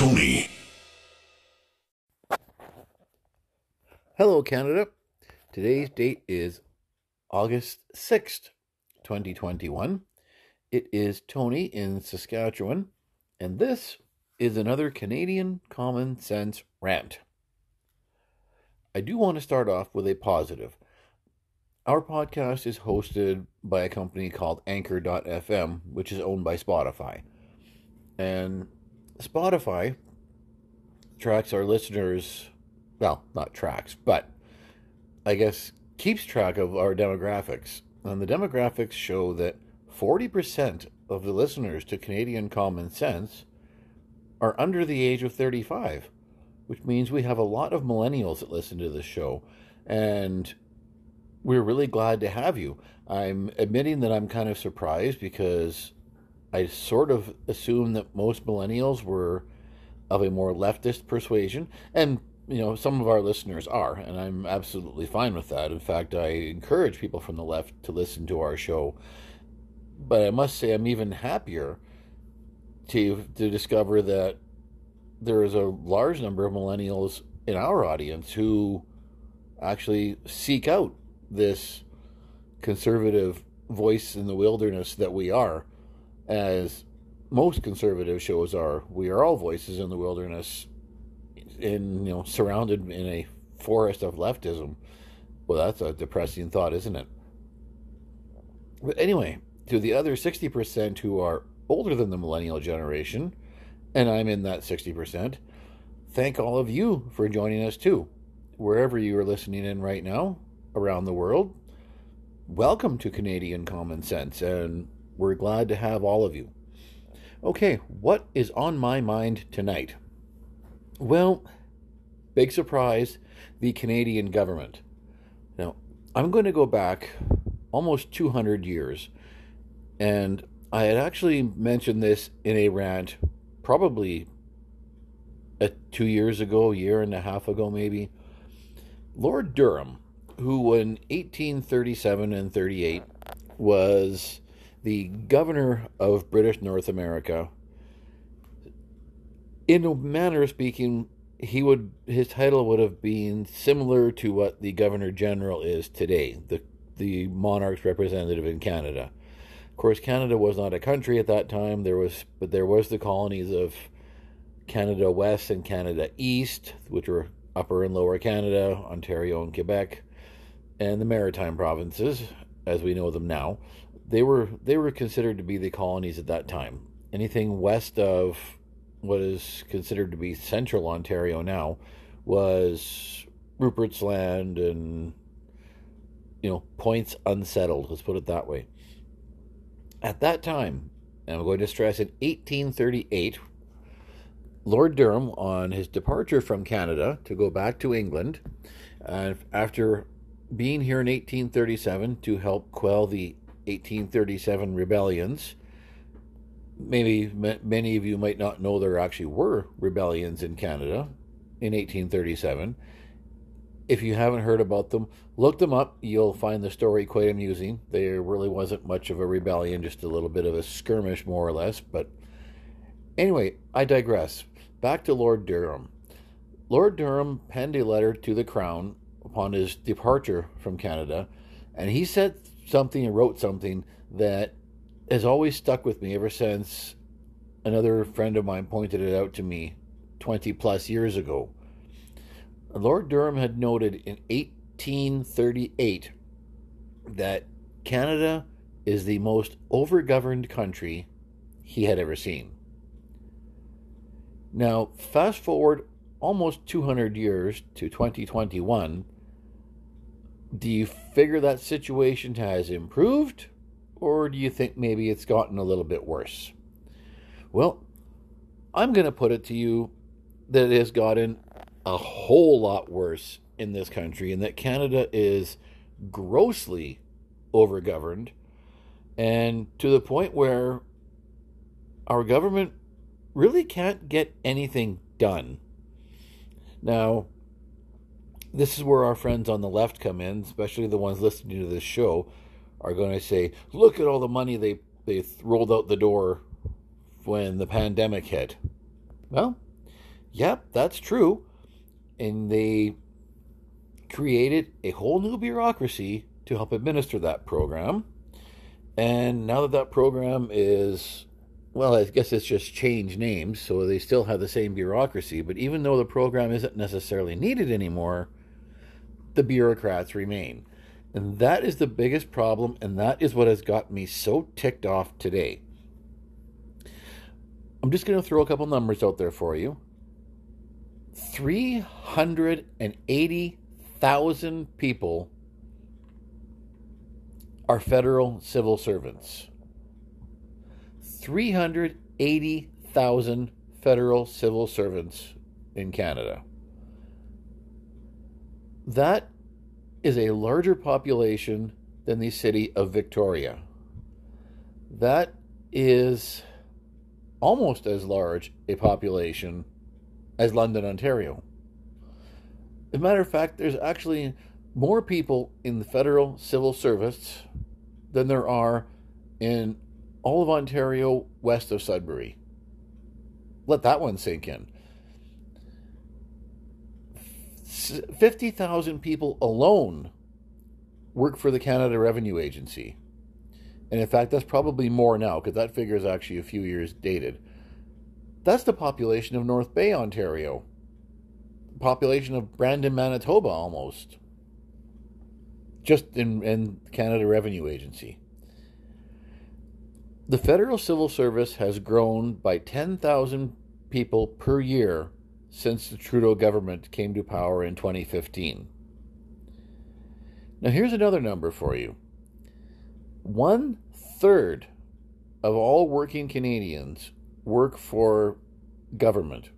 Sony. Hello, Canada. Today's date is August 6th, 2021. It is Tony in Saskatchewan, and this is another Canadian Common Sense rant. I do want to start off with a positive. Our podcast is hosted by a company called Anchor.fm, which is owned by Spotify. And Spotify tracks our listeners, well, not tracks, but I guess keeps track of our demographics. And the demographics show that 40% of the listeners to Canadian Common Sense are under the age of 35, which means we have a lot of millennials that listen to this show. And we're really glad to have you. I'm admitting that I'm kind of surprised because I sort of assumed that most millennials were of a more leftist persuasion, and, you know, some of our listeners are, and I'm absolutely fine with that. In fact, I encourage people from the left to listen to our show, but I must say I'm even happier to discover that there is a large number of millennials in our audience who actually seek out this conservative voice in the wilderness that we are. As most conservative shows are, we are all voices in the wilderness, in, you know, surrounded in a forest of leftism. Well, that's a depressing thought, isn't it? But anyway, to the other 60% who are older than the millennial generation, and I'm in that 60%, thank all of you for joining us too. Wherever you are listening in right now, around the world, welcome to Canadian Common Sense, and we're glad to have all of you. Okay, what is on my mind tonight? Well, big surprise, the Canadian government. Now, I'm going to go back almost 200 years, and I had actually mentioned this in a rant probably 2 years ago, a year and a half ago maybe. Lord Durham, who in 1837 and 38 was the governor of British North America, in a manner of speaking, his title would have been similar to what the Governor General is today, the monarch's representative in Canada. Of course, Canada was not a country at that time. There was the colonies of Canada West and Canada East, which were Upper and Lower Canada, Ontario and Quebec, and the Maritime provinces, as we know them now. They were considered to be the colonies at that time. Anything west of what is considered to be central Ontario now was Rupert's Land and, you know, points unsettled. Let's put it that way. At that time, and I'm going to stress in 1838, Lord Durham, on his departure from Canada to go back to England, after being here in 1837 to help quell the 1837 rebellions. Maybe many of you might not know there actually were rebellions in Canada in 1837. If you haven't heard about them, look them up. You'll find the story quite amusing. There really wasn't much of a rebellion, just a little bit of a skirmish, more or less. But anyway, I digress. Back to Lord Durham. Lord Durham penned a letter to the Crown upon his departure from Canada, and he said something and wrote something that has always stuck with me ever since another friend of mine pointed it out to me 20 plus years ago. Lord Durham had noted in 1838 that Canada is the most overgoverned country he had ever seen. Now, fast forward almost 200 years to 2021, do you figure that situation has improved, or do you think maybe it's gotten a little bit worse? Well, I'm going to put it to you that it has gotten a whole lot worse in this country, and that Canada is grossly overgoverned, and to the point where our government really can't get anything done. Now, this is where our friends on the left come in, especially the ones listening to this show, are going to say, look at all the money they rolled out the door when the pandemic hit. Well, Yep, that's true. And they created a whole new bureaucracy to help administer that program. And now that program is, well, I guess it's just changed names, so they still have the same bureaucracy. But even though the program isn't necessarily needed anymore, the bureaucrats remain. And that is the biggest problem, and that is what has got me so ticked off today. I'm just going to throw a couple numbers out there for you. 380,000 people are federal civil servants. 380,000 federal civil servants in Canada. That is a larger population than the city of Victoria. That is almost as large a population as London, Ontario. As a matter of fact, there's actually more people in the federal civil service than there are in all of Ontario west of Sudbury. Let that one sink in. 50,000 people alone work for the Canada Revenue Agency. And in fact, that's probably more now, because that figure is actually a few years dated. That's the population of North Bay, Ontario. Population of Brandon, Manitoba, almost. Just in Canada Revenue Agency. The federal civil service has grown by 10,000 people per year since the Trudeau government came to power in 2015. Now here's another number for you. 1/3 of all working Canadians work for government,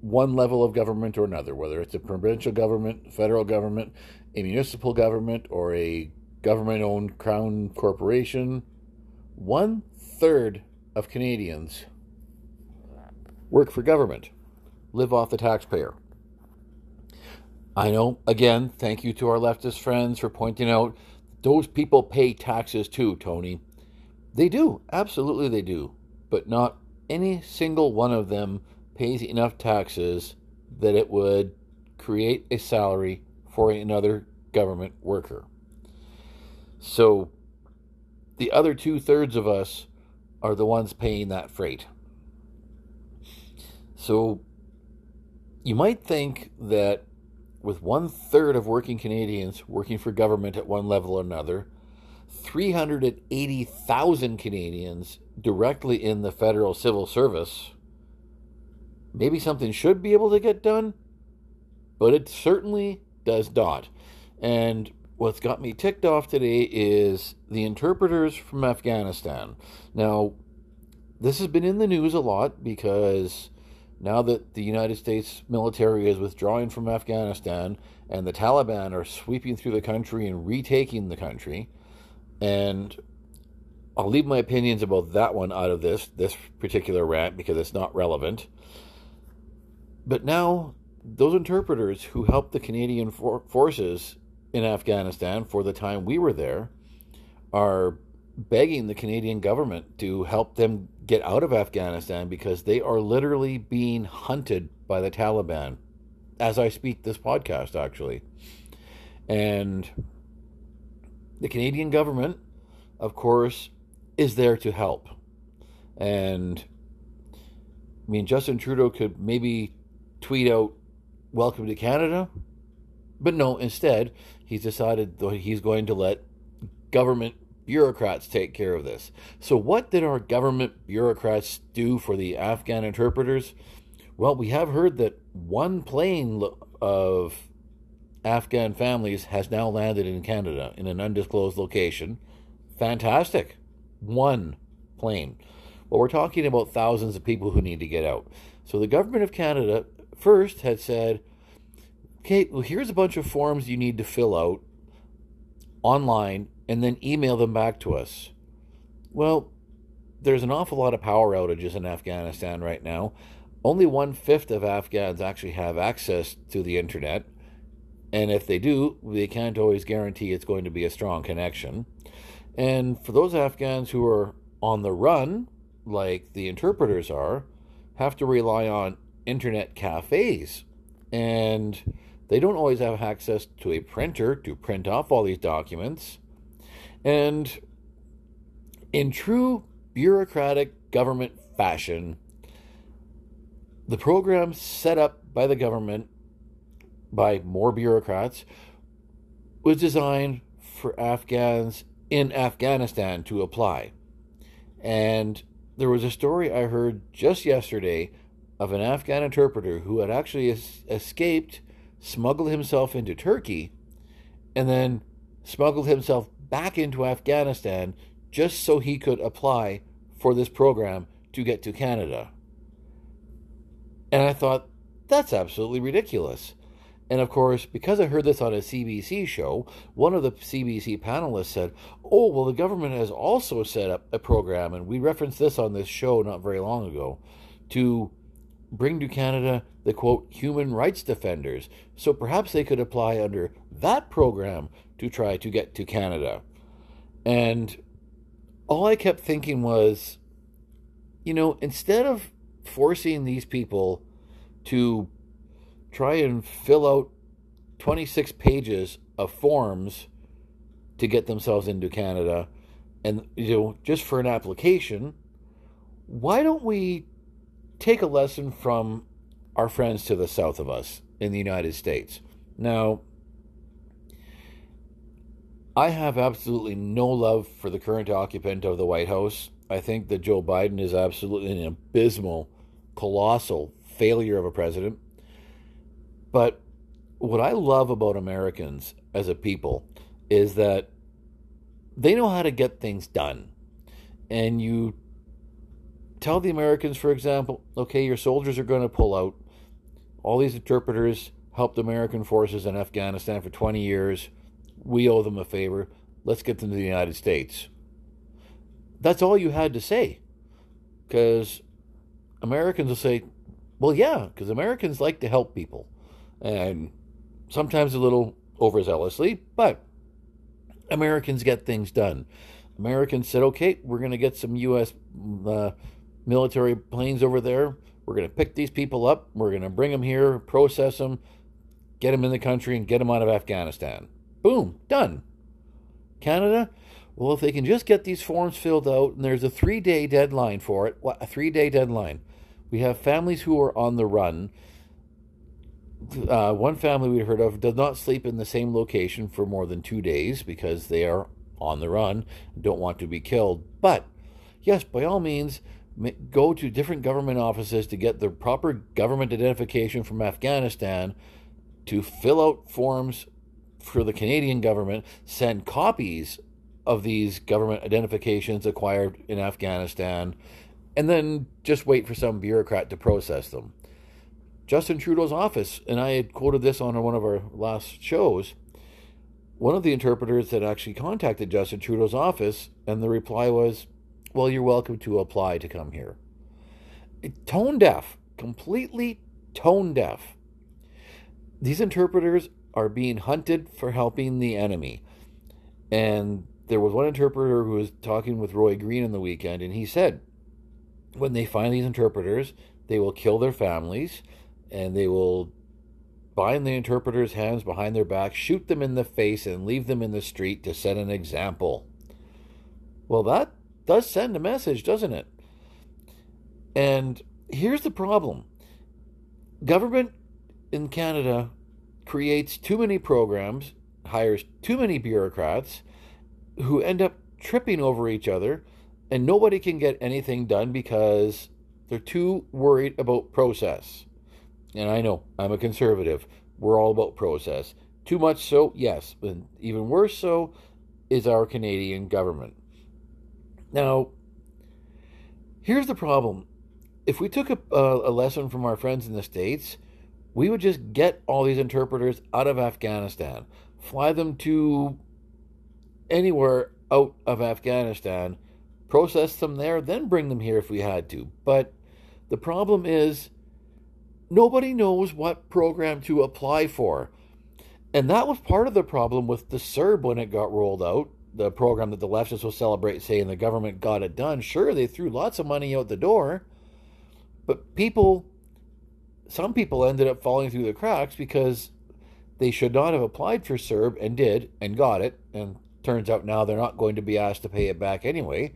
one level of government or another, whether it's a provincial government, federal government, a municipal government, or a government-owned crown corporation. 1/3 of Canadians work for government, live off the taxpayer. I know, again, thank you to our leftist friends for pointing out those people pay taxes too, Tony. They do, absolutely they do, but not any single one of them pays enough taxes that it would create a salary for another government worker. So the other 2/3 of us are the ones paying that freight. So you might think that with 1/3 of working Canadians working for government at one level or another, 380,000 Canadians directly in the federal civil service, maybe something should be able to get done, but it certainly does not. And what's got me ticked off today is the interpreters from Afghanistan. Now, this has been in the news a lot because now that the United States military is withdrawing from Afghanistan and the Taliban are sweeping through the country and retaking the country, and I'll leave my opinions about that one out of this particular rant because it's not relevant. But now, those interpreters who helped the Canadian forces in Afghanistan for the time we were there are begging the Canadian government to help them get out of Afghanistan because they are literally being hunted by the Taliban as I speak this podcast, actually. And the Canadian government, of course, is there to help. And I mean, Justin Trudeau could maybe tweet out, "Welcome to Canada." But no, instead, he's decided that he's going to let government bureaucrats take care of this. So what did our government bureaucrats do for the Afghan interpreters? Well, we have heard that one plane of Afghan families has now landed in Canada in an undisclosed location. Fantastic. One plane. Well, we're talking about thousands of people who need to get out. So the government of Canada first had said, okay, well, here's a bunch of forms you need to fill out online and then email them back to us. Well, there's an awful lot of power outages in Afghanistan right now. Only 1/5 of Afghans actually have access to the internet. And if they do, they can't always guarantee it's going to be a strong connection. And for those Afghans who are on the run, like the interpreters are, have to rely on internet cafes, and they don't always have access to a printer to print off all these documents. And in true bureaucratic government fashion, the program set up by the government, by more bureaucrats, was designed for Afghans in Afghanistan to apply. And there was a story I heard just yesterday of an Afghan interpreter who had actually escaped, smuggled himself into Turkey, and then smuggled himself back into Afghanistan just so he could apply for this program to get to Canada. And I thought, that's absolutely ridiculous. And of course, because I heard this on a CBC show, one of the CBC panelists said, oh, well, the government has also set up a program, and we referenced this on this show not very long ago, to bring to Canada the, quote, human rights defenders. So perhaps they could apply under that program to try to get to Canada. And all I kept thinking was, you know, instead of forcing these people to try and fill out 26 pages of forms to get themselves into Canada, and, you know, just for an application, why don't we take a lesson from our friends to the south of us in the United States? Now, I have absolutely no love for the current occupant of the White House. I think that Joe Biden is absolutely an abysmal, colossal failure of a president. But what I love about Americans as a people is that they know how to get things done. And you tell the Americans, for example, okay, your soldiers are going to pull out. All these interpreters helped American forces in Afghanistan for 20 years. We owe them a favor. Let's get them to the United States. That's all you had to say. Because Americans will say, well, yeah, because Americans like to help people. And sometimes a little overzealously, but Americans get things done. Americans said, okay, we're going to get some U.S. military planes over there. We're going to pick these people up. We're going to bring them here, process them, get them in the country, and get them out of Afghanistan. Boom, done. Canada, well, if they can just get these forms filled out, and there's a 3-day deadline for it. What, a 3-day deadline? We have families who are on the run. One family we heard of does not sleep in the same location for more than 2 days because they are on the run and don't want to be killed. But yes, by all means, go to different government offices to get the proper government identification from Afghanistan, to fill out forms for the Canadian government, send copies of these government identifications acquired in Afghanistan, and then just wait for some bureaucrat to process them. Justin Trudeau's office, and I had quoted this on one of our last shows, one of the interpreters that actually contacted Justin Trudeau's office, and the reply was, well, you're welcome to apply to come here. Tone deaf, completely tone deaf. These interpreters are being hunted for helping the enemy. And there was one interpreter who was talking with Roy Green on the weekend, and he said, when they find these interpreters, they will kill their families, and they will bind the interpreters' hands behind their back, shoot them in the face, and leave them in the street to set an example. Well, that does send a message, doesn't it? And here's the problem. Government in Canada creates too many programs, hires too many bureaucrats who end up tripping over each other, and nobody can get anything done because they're too worried about process. And I know, I'm a conservative. We're all about process. Too much so, yes, but even worse so is our Canadian government. Now, here's the problem. If we took a lesson from our friends in the States, we would just get all these interpreters out of Afghanistan, fly them to anywhere out of Afghanistan, process them there, then bring them here if we had to. But the problem is nobody knows what program to apply for. And that was part of the problem with the CERB when it got rolled out, the program that the leftists will celebrate saying the government got it done. Sure, they threw lots of money out the door, but people some people ended up falling through the cracks because they should not have applied for CERB and did and got it. And turns out now they're not going to be asked to pay it back anyway.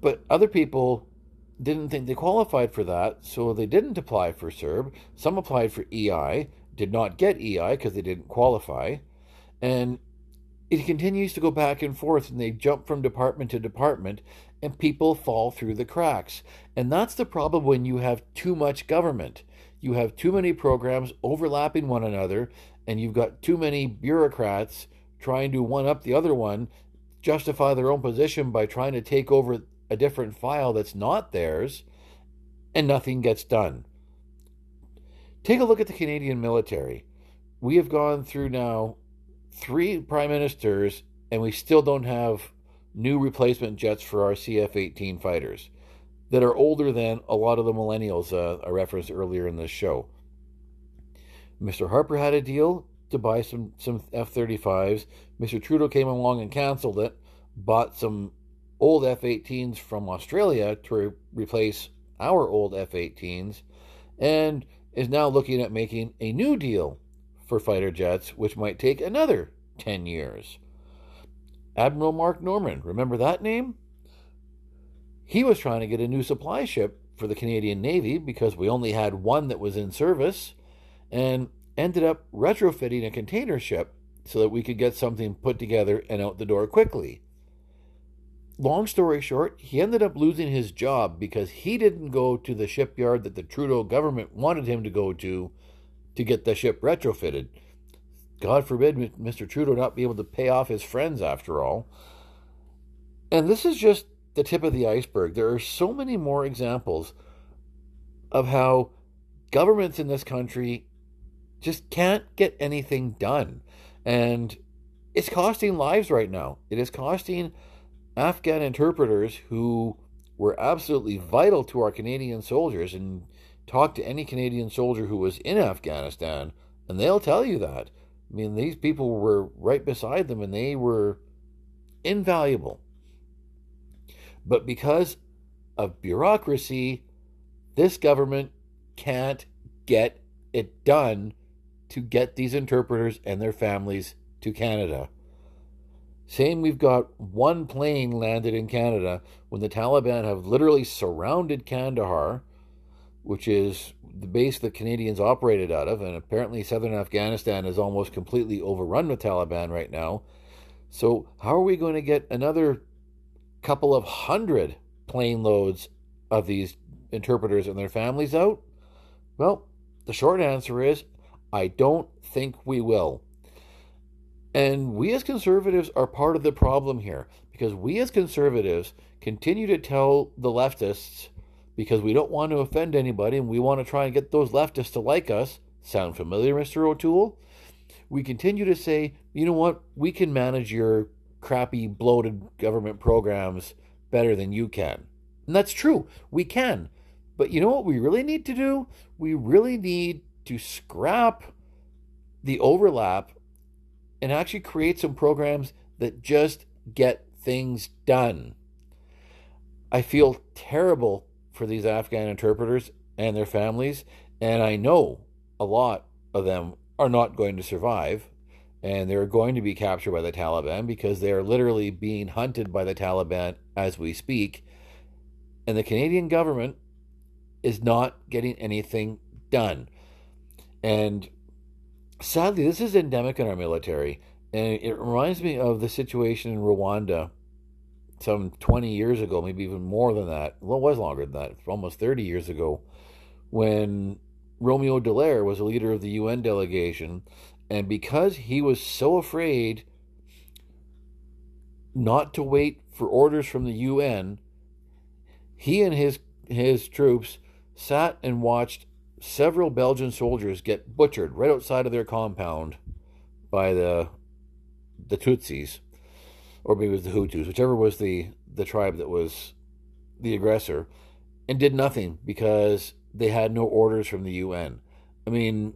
But other people didn't think they qualified for that, so they didn't apply for CERB. Some applied for EI, did not get EI because they didn't qualify. And it continues to go back and forth, and they jump from department to department, and people fall through the cracks. And that's the problem when you have too much government. You have too many programs overlapping one another, and you've got too many bureaucrats trying to one-up the other one, justify their own position by trying to take over a different file that's not theirs, and nothing gets done. Take a look at the Canadian military. We have gone through now 3 prime ministers, and we still don't have new replacement jets for our CF-18 fighters that are older than a lot of the millennials I referenced earlier in this show. Mr. Harper had a deal to buy some F-35s. Mr. Trudeau came along and canceled it, bought some old F-18s from Australia to replace our old F-18s, and is now looking at making a new deal for fighter jets, which might take another 10 years. Admiral Mark Norman, remember that name? He was trying to get a new supply ship for the Canadian Navy because we only had one that was in service, and ended up retrofitting a container ship so that we could get something put together and out the door quickly. Long story short, he ended up losing his job because he didn't go to the shipyard that the Trudeau government wanted him to go to get the ship retrofitted. God forbid Mr. Trudeau not be able to pay off his friends after all. And this is just the tip of the iceberg. There are so many more examples of how governments in this country just can't get anything done. And it's costing lives right now. It is costing Afghan interpreters who were absolutely vital to our Canadian soldiers, and talk to any Canadian soldier who was in Afghanistan, and they'll tell you that. I mean, these people were right beside them, and they were invaluable. But because of bureaucracy, this government can't get it done to get these interpreters and their families to Canada. Saying we've got one plane landed in Canada when the Taliban have literally surrounded Kandahar, which is the base that Canadians operated out of, and apparently southern Afghanistan is almost completely overrun with Taliban right now. So how are we going to get another couple of hundred plane loads of these interpreters and their families out? Well, the short answer is, I don't think we will. And we as conservatives are part of the problem here, because we as conservatives continue to tell the leftists, because we don't want to offend anybody and we want to try and get those leftists to like us. Sound familiar, Mr. O'Toole? We continue to say, you know what, we can manage your crappy, bloated government programs better than you can. And that's true, we can. But you know what we really need to do? We really need to scrap the overlap and actually create some programs that just get things done. I feel terrible for these Afghan interpreters and their families, and I know a lot of them are not going to survive, and they're going to be captured by the Taliban because they are literally being hunted by the Taliban as we speak, and the Canadian government is not getting anything done. And sadly, this is endemic in our military, and it reminds me of the situation in Rwanda some 20 years ago, maybe even more than that. Well, it was longer than that, almost 30 years ago, when Romeo Dallaire was a leader of the UN delegation, and because he was so afraid not to wait for orders from the UN, he and his troops sat and watched several Belgian soldiers get butchered right outside of their compound by the Tutsis, or maybe it was the Hutus, whichever was the tribe that was the aggressor, and did nothing because they had no orders from the UN. I mean,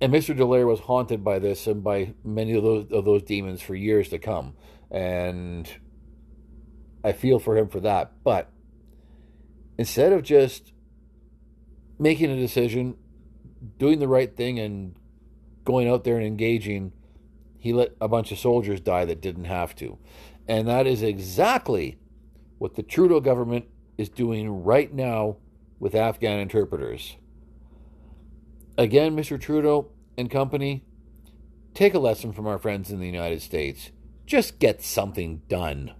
and Mr. Dallaire was haunted by this and by many of those demons for years to come, and I feel for him for that. But instead of just making a decision, doing the right thing, and going out there and engaging, he let a bunch of soldiers die that didn't have to. And that is exactly what the Trudeau government is doing right now with Afghan interpreters. Again, Mr. Trudeau and company, take a lesson from our friends in the United States. Just get something done.